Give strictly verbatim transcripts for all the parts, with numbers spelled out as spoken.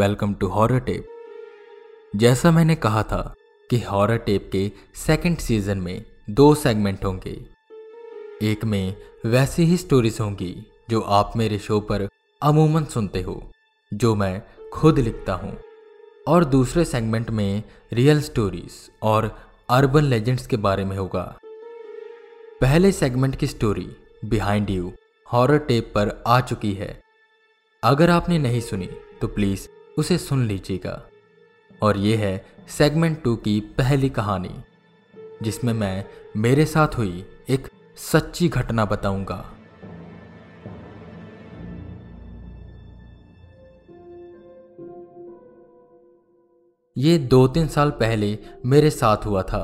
Welcome to horror tape. जैसा मैंने कहा था कि हॉरर टेप के सेकंड सीजन में दो सेगमेंट होंगे। एक में वैसी ही स्टोरीज होंगी जो आप मेरे शो पर अमूमन सुनते हो, जो मैं खुद लिखता हूँ, और दूसरे सेगमेंट में रियल स्टोरीज और अर्बन लेजेंड्स के बारे में होगा। पहले सेगमेंट की story behind you horror tape पर आ चुकी है। अगर आपने नहीं सुनी तो प्लीज़ उसे सुन लीजिएगा। और ये है सेगमेंट टू की पहली कहानी, जिसमें मैं मेरे साथ हुई एक सच्ची घटना बताऊंगा। ये दो तीन साल पहले मेरे साथ हुआ था।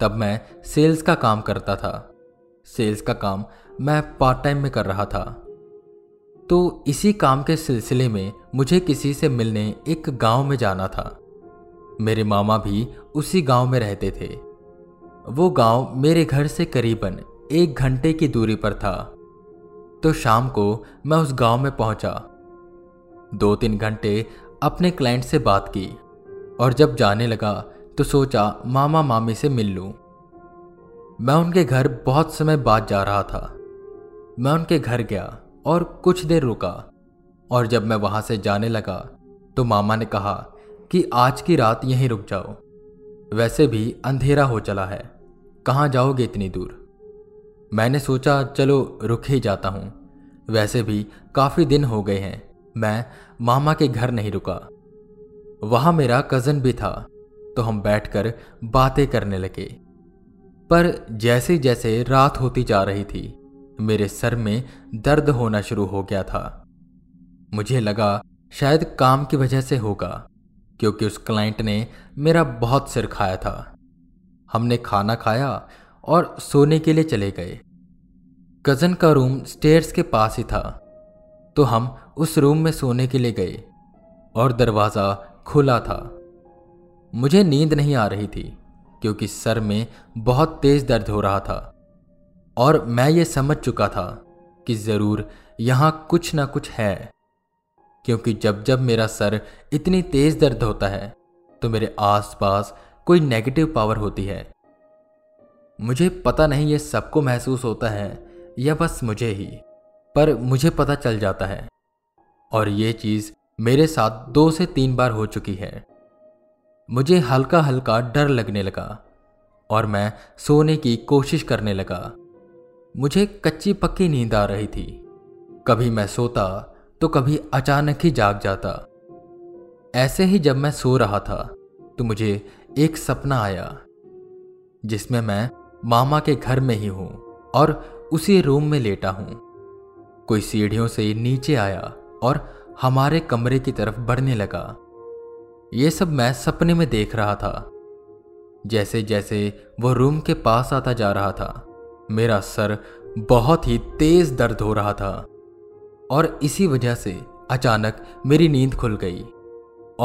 तब मैं सेल्स का काम करता था। सेल्स का काम मैं पार्ट टाइम में कर रहा था। तो इसी काम के सिलसिले में मुझे किसी से मिलने एक गांव में जाना था। मेरे मामा भी उसी गांव में रहते थे। वो गांव मेरे घर से करीबन एक घंटे की दूरी पर था। तो शाम को मैं उस गांव में पहुंचा। दो तीन घंटे अपने क्लाइंट से बात की और जब जाने लगा तो सोचा मामा मामी से मिल लूं। मैं उनके घर बहुत समय बाद जा रहा था। मैं उनके घर गया और कुछ देर रुका, और जब मैं वहाँ से जाने लगा तो मामा ने कहा कि आज की रात यहीं रुक जाओ, वैसे भी अंधेरा हो चला है, कहाँ जाओगे इतनी दूर। मैंने सोचा चलो रुक ही जाता हूँ, वैसे भी काफ़ी दिन हो गए हैं मैं मामा के घर नहीं रुका। वहाँ मेरा कज़न भी था, तो हम बैठकर बातें करने लगे। पर जैसे जैसे रात होती जा रही थी मेरे सर में दर्द होना शुरू हो गया था। मुझे लगा शायद काम की वजह से होगा, क्योंकि उस क्लाइंट ने मेरा बहुत सिर खाया था। हमने खाना खाया और सोने के लिए चले गए। कज़न का रूम स्टेयर्स के पास ही था, तो हम उस रूम में सोने के लिए गए और दरवाज़ा खुला था। मुझे नींद नहीं आ रही थी क्योंकि सर में बहुत तेज़ दर्द हो रहा था, और मैं ये समझ चुका था कि ज़रूर यहाँ कुछ ना कुछ है, क्योंकि जब जब मेरा सर इतनी तेज़ दर्द होता है तो मेरे आसपास कोई नेगेटिव पावर होती है। मुझे पता नहीं ये सबको महसूस होता है या बस मुझे ही, पर मुझे पता चल जाता है, और ये चीज़ मेरे साथ दो से तीन बार हो चुकी है। मुझे हल्का हल्का डर लगने लगा और मैं सोने की कोशिश करने लगा। मुझे कच्ची पक्की नींद आ रही थी, कभी मैं सोता तो कभी अचानक ही जाग जाता। ऐसे ही जब मैं सो रहा था तो मुझे एक सपना आया, जिसमें मैं मामा के घर में ही हूँ और उसी रूम में लेटा हूँ। कोई सीढ़ियों से नीचे आया और हमारे कमरे की तरफ बढ़ने लगा। ये सब मैं सपने में देख रहा था। जैसे जैसे वो रूम के पास आता जा रहा था मेरा सर बहुत ही तेज दर्द हो रहा था, और इसी वजह से अचानक मेरी नींद खुल गई।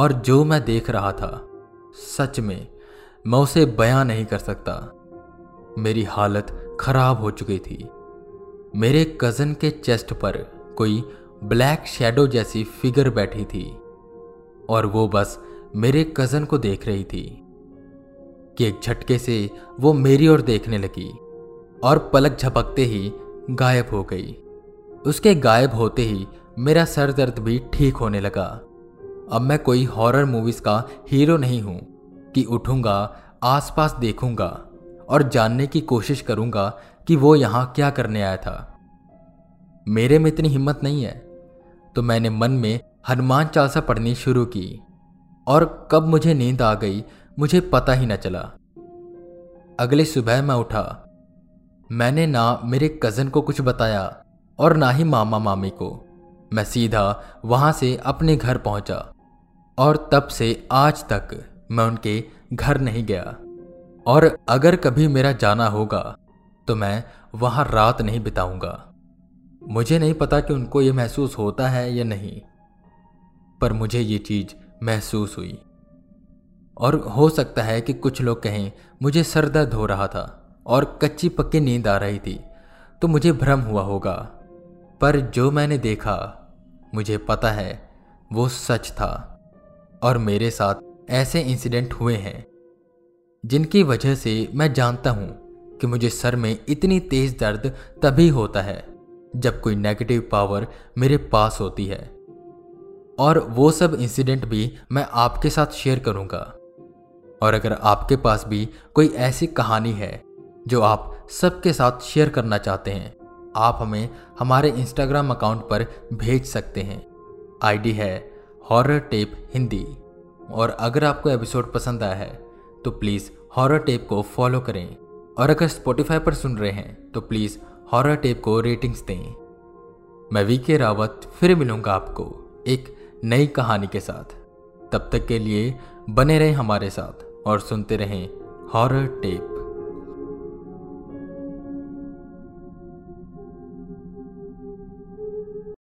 और जो मैं देख रहा था सच में मैं उसे बयां नहीं कर सकता। मेरी हालत खराब हो चुकी थी। मेरे कज़न के चेस्ट पर कोई ब्लैक शैडो जैसी फिगर बैठी थी, और वो बस मेरे कज़न को देख रही थी कि एक झटके से वो मेरी ओर देखने लगी और पलक झपकते ही गायब हो गई। उसके गायब होते ही मेरा सर दर्द भी ठीक होने लगा। अब मैं कोई हॉरर मूवीज़ का हीरो नहीं हूँ कि उठूँगा, आसपास देखूँगा और जानने की कोशिश करूँगा कि वो यहाँ क्या करने आया था। मेरे में इतनी हिम्मत नहीं है, तो मैंने मन में हनुमान चालीसा पढ़नी शुरू की, और कब मुझे नींद आ गई मुझे पता ही न चला। अगली सुबह मैं उठा। मैंने ना मेरे कज़न को कुछ बताया और ना ही मामा मामी को। मैं सीधा वहाँ से अपने घर पहुँचा, और तब से आज तक मैं उनके घर नहीं गया। और अगर कभी मेरा जाना होगा तो मैं वहाँ रात नहीं बिताऊँगा। मुझे नहीं पता कि उनको ये महसूस होता है या नहीं, पर मुझे ये चीज़ महसूस हुई। और हो सकता है कि कुछ लोग कहें मुझे सर दर्द हो रहा था और कच्ची पक्की नींद आ रही थी तो मुझे भ्रम हुआ होगा, पर जो मैंने देखा मुझे पता है वो सच था और मेरे साथ ऐसे इंसिडेंट हुए हैं जिनकी वजह से मैं जानता हूँ कि मुझे सर में इतनी तेज दर्द तभी होता है जब कोई नेगेटिव पावर मेरे पास होती है। और वो सब इंसिडेंट भी मैं आपके साथ शेयर करूँगा। और अगर आपके पास भी कोई ऐसी कहानी है जो आप सबके साथ शेयर करना चाहते हैं, आप हमें हमारे इंस्टाग्राम अकाउंट पर भेज सकते हैं। आईडी है हॉरर टेप हिंदी। और अगर आपको एपिसोड पसंद आया है तो प्लीज़ हॉरर टेप को फॉलो करें। और अगर स्पॉटिफाई पर सुन रहे हैं तो प्लीज़ हॉरर टेप को रेटिंग्स दें। मैं वीके रावत फिर मिलूँगा आपको एक नई कहानी के साथ। तब तक के लिए बने रहें हमारे साथ और सुनते रहें हॉरर टेप।